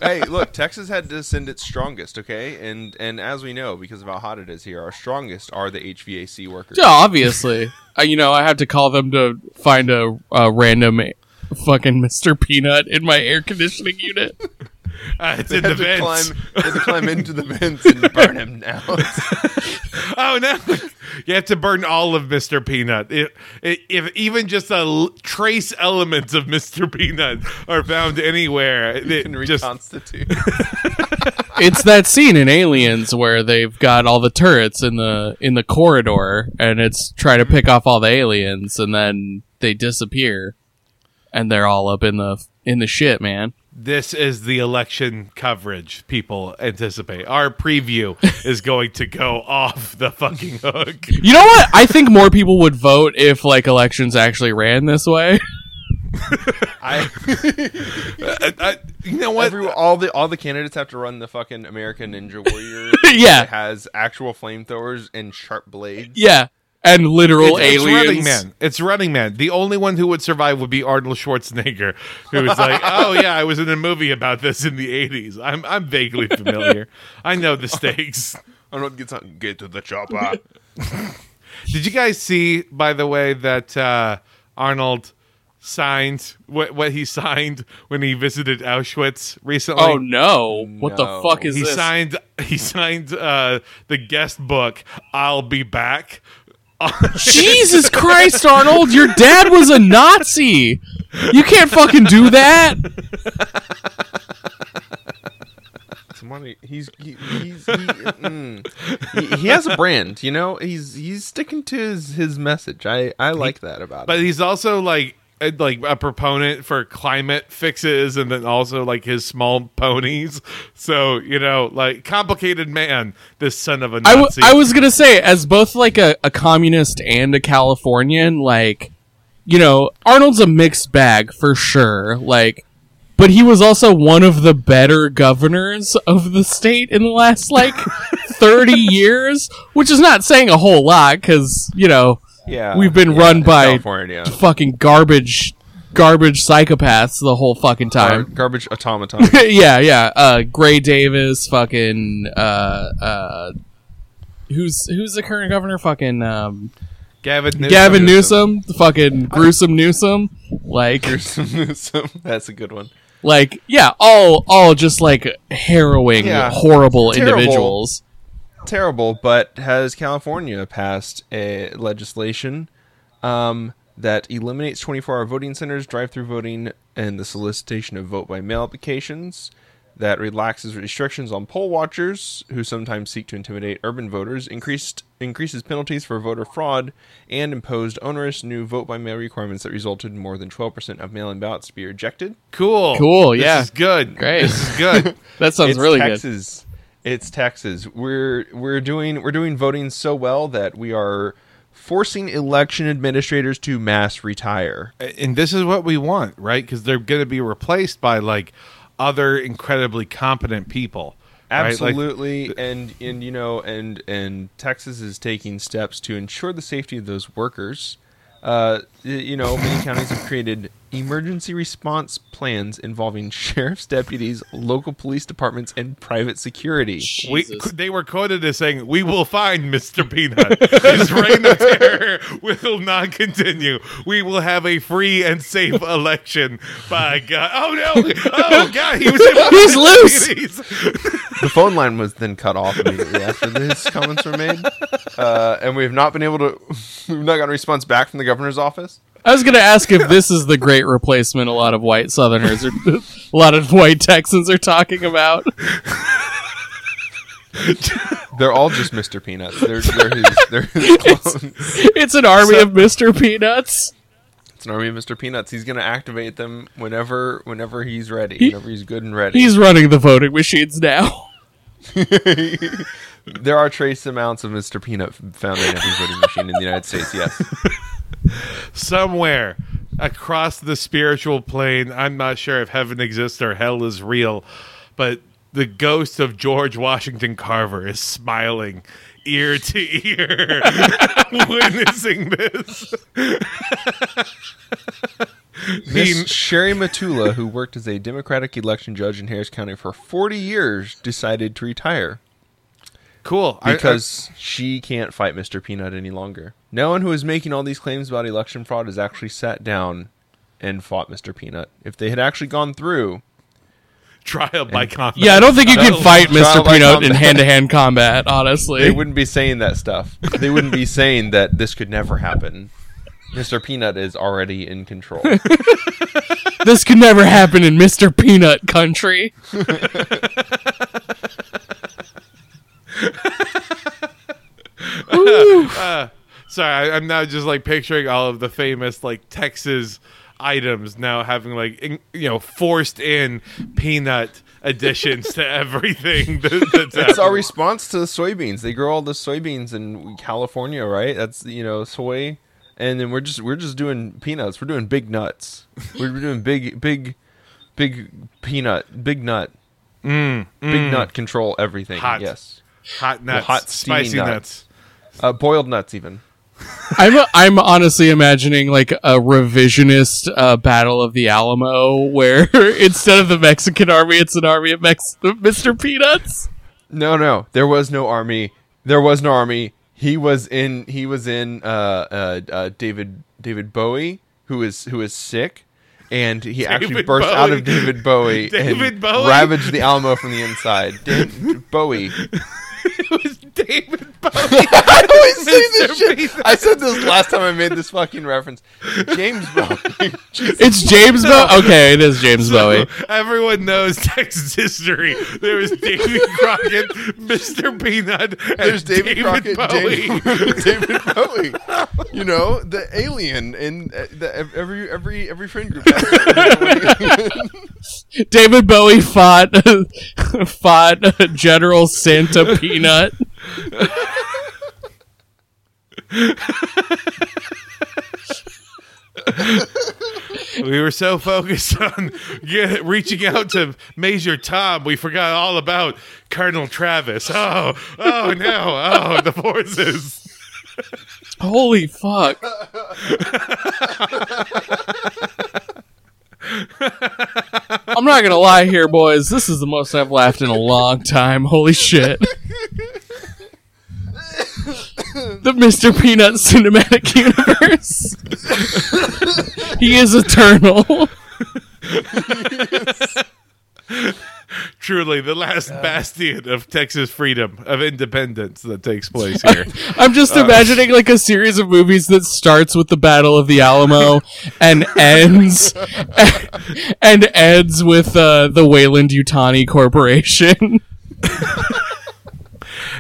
Hey, look. Texas had to send its strongest, okay? And, and as we know, because of how hot it is here, our strongest are the H V A C workers. Yeah, obviously. Uh, you know, I have to call them to find a, a random a- fucking Mister Peanut in my air conditioning unit. Uh, it's they in the vents. Climb, they have to climb into the vents and burn him now. Oh, no. You have to burn all of Mister Peanut. If, if even just a trace elements of Mister Peanut are found anywhere, you it can reconstitute. Just... It's that scene in Aliens where they've got all the turrets in the in the corridor, and it's trying to pick off all the aliens, and then they disappear, and they're all up in the in the shit, man. This is the election coverage people anticipate. Our preview is going to go off the fucking hook. You know what? I think more people would vote if like elections actually ran this way. I, I, I, you know what? Every, all the all the candidates have to run the fucking American Ninja Warrior. Yeah, that has actual flamethrowers and sharp blades. Yeah, and literal it's, aliens. It's Running Man. It's Running Man. The only one who would survive would be Arnold Schwarzenegger, who was like, "Oh yeah, I was in a movie about this in the eighties. I'm I'm vaguely familiar. I know the stakes." Arnold gets on. Get to the chopper. Did you guys see, by the way, that uh, Arnold signs, what what he signed when he visited Auschwitz recently? Oh no! What no. the fuck is he this? He signed he signed uh, the guest book. I'll be back. Jesus Christ, Arnold! Your dad was a Nazi. You can't fucking do that. Money. He's he, he's he, mm. he, he has a brand, you know. He's he's sticking to his, his message. I, I like he, that about. But him. But he's also like a, like a proponent for climate fixes, and then also like his small ponies. So you know, like complicated man, this son of a Nazi. I, w- I was gonna say, as both like a, a communist and a Californian, like you know, Arnold's a mixed bag for sure. Like. But he was also one of the better governors of the state in the last, like, thirty years, which is not saying a whole lot, because, you know, yeah, we've been yeah, run by California. fucking garbage, garbage psychopaths the whole fucking time. Gar- garbage automatons. yeah, yeah. Uh, Gray Davis, fucking, uh, uh, who's, who's the current governor? Fucking, um... Gavin Newsom. Gavin Newsom. Newsom. The fucking gruesome I... Newsom. Like... Gruesome Newsom. That's a good one. Like, yeah, all all just like harrowing, yeah. horrible Terrible. individuals. Terrible, but has California passed a legislation um, that eliminates twenty-four hour voting centers, drive-through voting, and the solicitation of vote-by-mail applications, that relaxes restrictions on poll watchers, who sometimes seek to intimidate urban voters, increased increases penalties for voter fraud, and imposed onerous new vote-by-mail requirements that resulted in more than twelve percent of mail-in ballots to be rejected. Cool. Cool, this yeah. This is good. Great. This is good. That sounds it's really Texas. good. It's Texas. We're we're doing we're doing voting so well that we are forcing election administrators to mass retire. And this is what we want, right? Because they're going to be replaced by, like, other incredibly competent people. Absolutely. Right? Like, and, and, you know, and, and Texas is taking steps to ensure the safety of those workers. Uh, you know, many counties have created emergency response plans involving sheriff's deputies, local police departments, and private security. We, they were quoted as saying, "We will find Mister Peanut. His reign of terror will not continue. We will have a free and safe election." By God! Oh no! Oh God! He was he's loose. The phone line was then cut off immediately after these comments were made, uh, and we have not been able to. We've not gotten a response back from the governor's office. I was going to ask if this is the great replacement a lot of white Southerners, are, a lot of white Texans are talking about. They're all just Mister Peanuts. They're, they're his, they're his clones. It's, it's an army so, of Mister Peanuts. It's an army of Mister Peanuts. He's going to activate them whenever, whenever he's ready, he, whenever he's good and ready. He's running the voting machines now. There are trace amounts of Mister Peanut found in every voting machine in the United States, yes. Somewhere across the spiritual plane, I'm not sure if heaven exists or hell is real, but the ghost of George Washington Carver is smiling ear to ear, witnessing this. Miss Sherry Matula, who worked as a Democratic election judge in Harris County for forty years, decided to retire. Cool. Because I, I, she can't fight Mister Peanut any longer. No one who is making all these claims about election fraud has actually sat down and fought Mister Peanut. If they had actually gone through... Trial by and, combat. Yeah, I don't think you can fight Mister Peanut in hand-to-hand combat, honestly. They wouldn't be saying that stuff. They wouldn't be saying that this could never happen. Mister Peanut is already in control. This could never happen in Mister Peanut country. uh, sorry, I, I'm now just like picturing all of the famous like Texas items now having like in, you know forced in peanut additions to everything. That, that's our response to the soybeans. They grow all the soybeans in California, right? That's you know soy, and then we're just we're just doing peanuts. We're doing big nuts. We're doing big big big peanut big nut mm, big mm. nut control everything. Hot. Yes. Hot nuts, well, hot spicy nuts, nuts. Uh, boiled nuts. Even I'm a, I'm honestly imagining like a revisionist uh, Battle of the Alamo, where instead of the Mexican army, it's an army of Mex- Mister Peanuts. No, no, there was no army. There was no army. He was in. He was in. Uh, uh, uh, David David Bowie. who is who is sick, and he David actually burst Bowie. out of David Bowie David and Bowie? ravaged the Alamo from the inside. David Bowie. It was David Bowie. I always say this shit. Peter. I said this last time I made this fucking reference. James Bowie. Jesus. It's James no. Bowie? Okay, it is James so, Bowie. Everyone knows Texas history. There was David Crockett, Mister Peanut, and There's David, David Crockett, Bowie. James, David Bowie. You know, the alien in the, every every every friend group. David Bowie fought fought General Santa Peanut. We were so focused on get, reaching out to Major Tom, we forgot all about Colonel Travis. Oh, oh no, oh, the forces. Holy fuck. I'm not gonna lie here, boys. This is the most I've laughed in a long time. Holy shit. The Mister Peanut cinematic universe. He is eternal. Yes. Truly, the last uh, bastion of Texas freedom, of independence that takes place here. I'm just uh, imagining like a series of movies that starts with the Battle of the Alamo and ends and, and ends with uh, the Weyland-Yutani Corporation.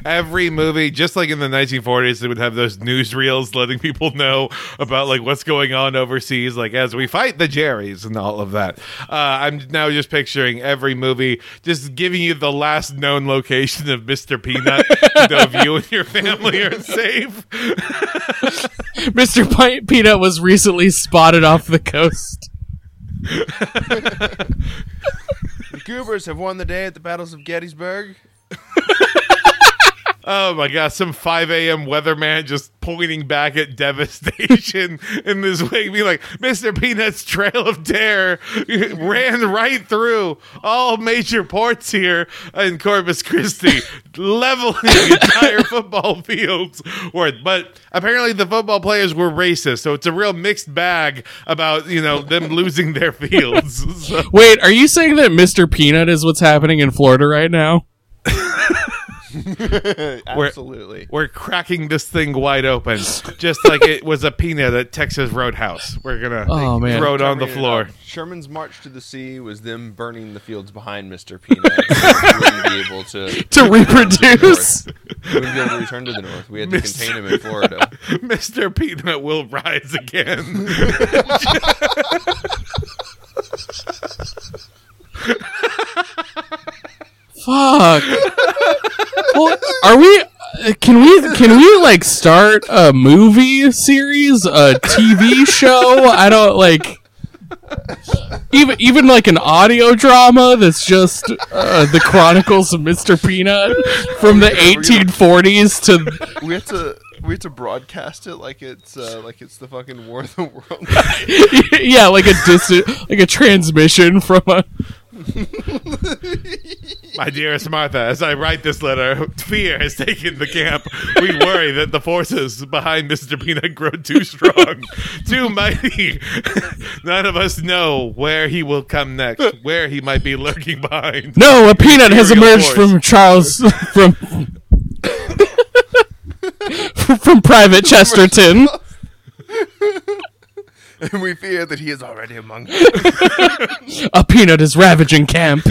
Every movie, just like in the nineteen forties, they would have those newsreels letting people know about like what's going on overseas, like as we fight the Jerrys and all of that. Uh, I'm now just picturing every movie just giving you the last known location of Mister Peanut, though you and your family are safe. Mister P- Peanut was recently spotted off the coast. The Goobers have won the day at the battles of Gettysburg. Oh my God, some five a.m. weatherman just pointing back at devastation in this way, be like, Mister Peanut's Trail of Terror ran right through all major ports here in Corpus Christi, leveling entire football fields. But apparently the football players were racist, so it's a real mixed bag about, you know, them losing their fields. So. Wait, are you saying that Mister Peanut is what's happening in Florida right now? Absolutely. We're, we're cracking this thing wide open, just like it was a peanut at Texas Roadhouse. We're gonna oh, throw it on the floor. Sherman's March to the Sea was them burning the fields behind Mister Peanut. We wouldn't be able to to reproduce. To we wouldn't be able to return to the north. We had to Mister contain him in Florida. Mister Peanut will rise again. Fuck. Well, are we? Can we? Can we like start a movie series, a T V show? I don't like even even like an audio drama that's just uh, the Chronicles of Mister Peanut from the eighteen forties to. We have to. We have to broadcast it like it's uh, like it's the fucking War of the Worlds. Yeah, like a dis- like a transmission from a. My dearest Martha, as I write this letter, fear has taken the camp. We worry that the forces behind Mister Peanut grow too strong, too mighty. None of us know where he will come next, where he might be lurking behind. No, a peanut has emerged force. from Charles from from Private Chesterton. And we fear that he is already among us. A peanut is ravaging camp.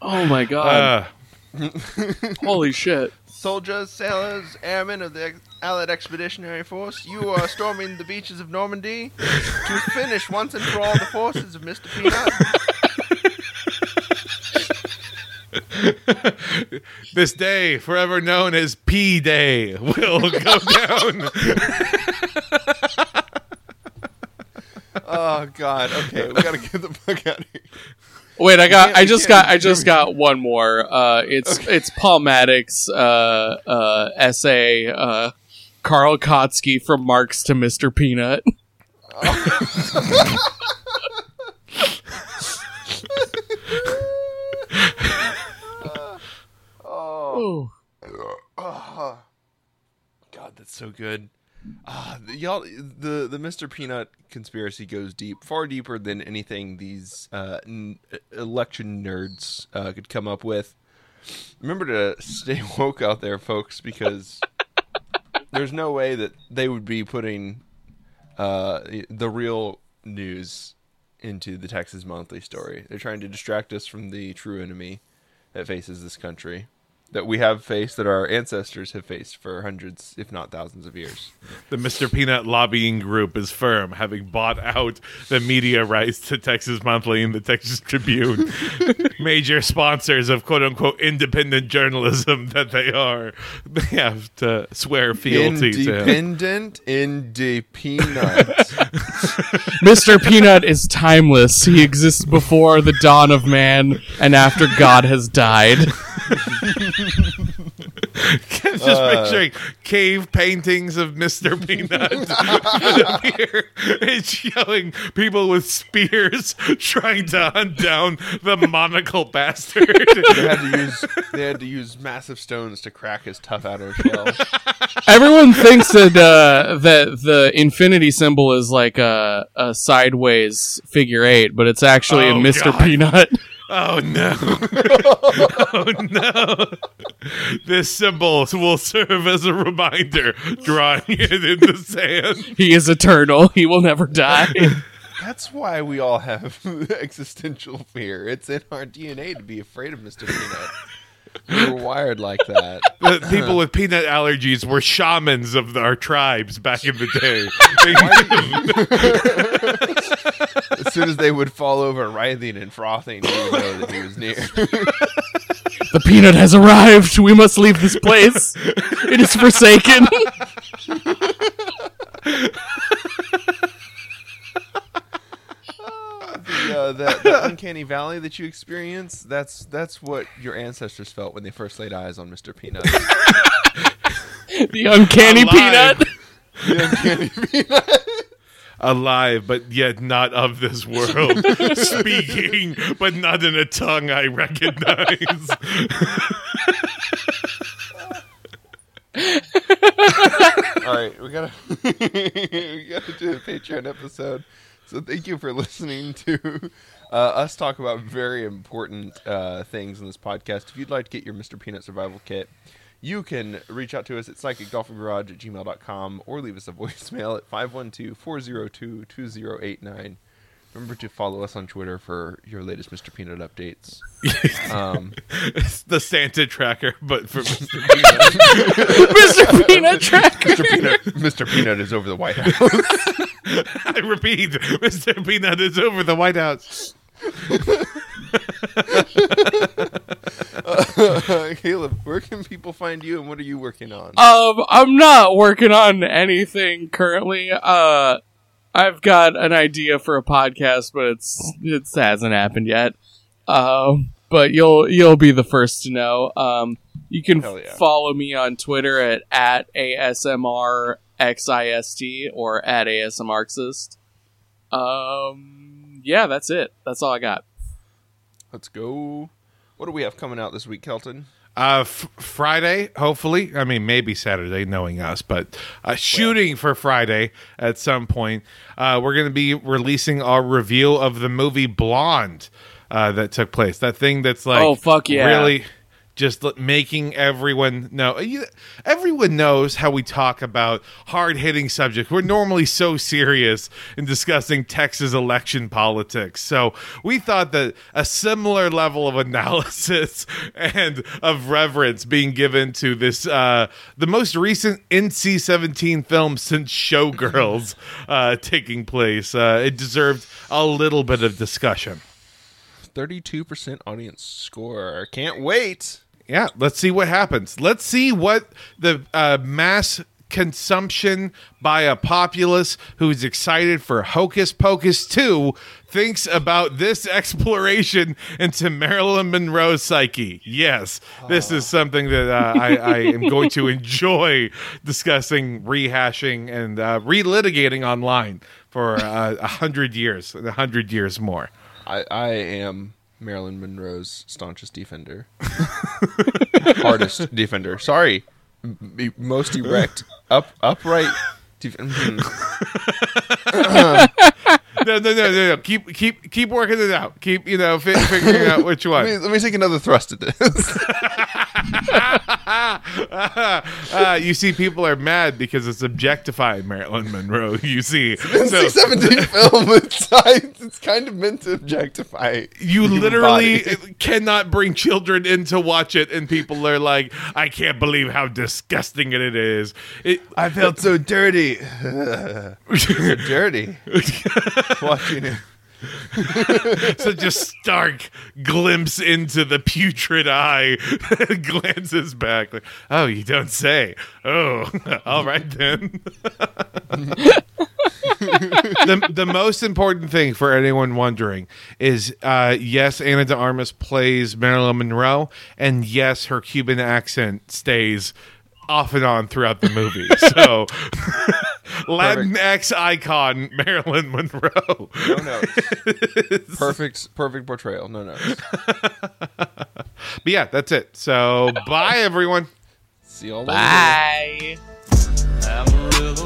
Oh my God. Uh. Holy shit. Soldiers, sailors, airmen of the Allied Expeditionary Force, you are storming the beaches of Normandy to finish once and for all the forces of Mister Peanut. This day, forever known as P Day, will go down. Oh God! Okay, we gotta get the fuck out of here. Wait, I got. I just got. I just got one more. Uh, it's okay. It's Paul Maddox' uh, uh, essay, uh, Karl Kotzky from Marx to Mister Peanut. Oh. uh, oh. Oh. so good. Uh, y'all, the, the Mister Peanut conspiracy goes deep, far deeper than anything these uh, n- election nerds uh, could come up with. Remember to stay woke out there, folks, because there's no way that they would be putting uh, the real news into the Texas Monthly story. They're trying to distract us from the true enemy that faces this country, that we have faced, that our ancestors have faced for hundreds, if not thousands of years. The Mister Peanut lobbying group is firm, having bought out the media rights to Texas Monthly and the Texas Tribune, major sponsors of quote-unquote independent journalism that they are. They have to swear fealty independent to. Independent Indie Peanut. Mister Peanut is timeless. He exists before the dawn of man and after God has died. Just picturing uh, cave paintings of Mister Peanut. It's yelling people with spears trying to hunt down the monocle bastard. They had to use they had to use massive stones to crack his tough outer shell. Everyone thinks that uh, that the infinity symbol is like a, a sideways figure eight, but it's actually oh, a Mister God. Peanut. Oh, no. Oh, no. This symbol will serve as a reminder, drawing it in the sand. He is eternal. He will never die. That's why we all have existential fear. It's in our D N A to be afraid of Mister Peanut. We were wired like that. The people with peanut allergies were shamans of the, our tribes back in the day. As soon as they would fall over writhing and frothing, we would know that he was near. The peanut has arrived. We must leave this place. It is forsaken. Uh, that, that uncanny valley that you experience, that's that's what your ancestors felt when they first laid eyes on Mister Peanut. The uncanny alive. Peanut. The uncanny peanut. Alive, but yet not of this world. Speaking, but not in a tongue I recognize. All right, we gotta we gotta do a Patreon episode. So thank you for listening to uh, us talk about very important uh, things in this podcast. If you'd like to get your Mister Peanut survival kit, you can reach out to us at psychic dolphin garage at gmail dot com or leave us a voicemail at five one two, four zero two, two zero eight nine. Remember to follow us on Twitter for your latest Mister Peanut updates. Um, it's the Santa tracker, but for Mister Peanut. Mister Peanut tracker. Mister Peanut, Mister Peanut is over the White House. I repeat, Mister Peanut is over the White House. uh, Caleb, where can people find you and what are you working on? Um, I'm not working on anything currently. Uh, I've got an idea for a podcast, but it's it hasn't happened yet. Um, but you'll you'll be the first to know. Um, you can yeah. follow me on Twitter at, at A S M R. X I S T or at ASMRxist. Um, yeah, that's it. That's all I got. Let's go. What do we have coming out this week, Kelton? Uh, f- Friday, hopefully. I mean, maybe Saturday, knowing us, but uh, shooting for Friday at some point. Uh, we're going to be releasing our review of the movie Blonde uh, that took place. That thing that's like, oh, fuck yeah. Really. Just making everyone know. Everyone knows how we talk about hard-hitting subjects. We're normally so serious in discussing Texas election politics. So we thought that a similar level of analysis and of reverence being given to this, uh, the most recent N C seventeen film since Showgirls uh, taking place, uh, it deserved a little bit of discussion. thirty-two percent audience score. Can't wait. Yeah, let's see what happens. Let's see what the uh, mass consumption by a populace who's excited for Hocus Pocus two thinks about this exploration into Marilyn Monroe's psyche. Yes, this is something that uh, I, I am going to enjoy discussing, rehashing, and uh, relitigating online for uh, one hundred years, one hundred years more. I, I am Marilyn Monroe's staunchest defender. Hardest defender. Sorry. Most erect Up, upright. no, no, no, no, no. Keep, keep, keep working it out. Keep, you know, fi- figuring out which one. Let me, let me take another thrust at this. uh, you see, people are mad because it's objectifying Marilyn Monroe. You see, it's an so, N C seventeen film. It's, it's kind of meant to objectify. You literally body. cannot bring children in to watch it, and people are like, "I can't believe how disgusting it is." It, I felt so dirty. So dirty watching it. So just stark glimpse into the putrid eye, glances back like, oh, you don't say. Oh, all right then. the, the most important thing for anyone wondering is, uh, yes, Ana de Armas plays Marilyn Monroe, and yes, her Cuban accent stays off and on throughout the movie. So Latinx icon Marilyn Monroe. No notes. perfect perfect portrayal. No notes. But yeah, that's it. So bye everyone. See you all later. Bye.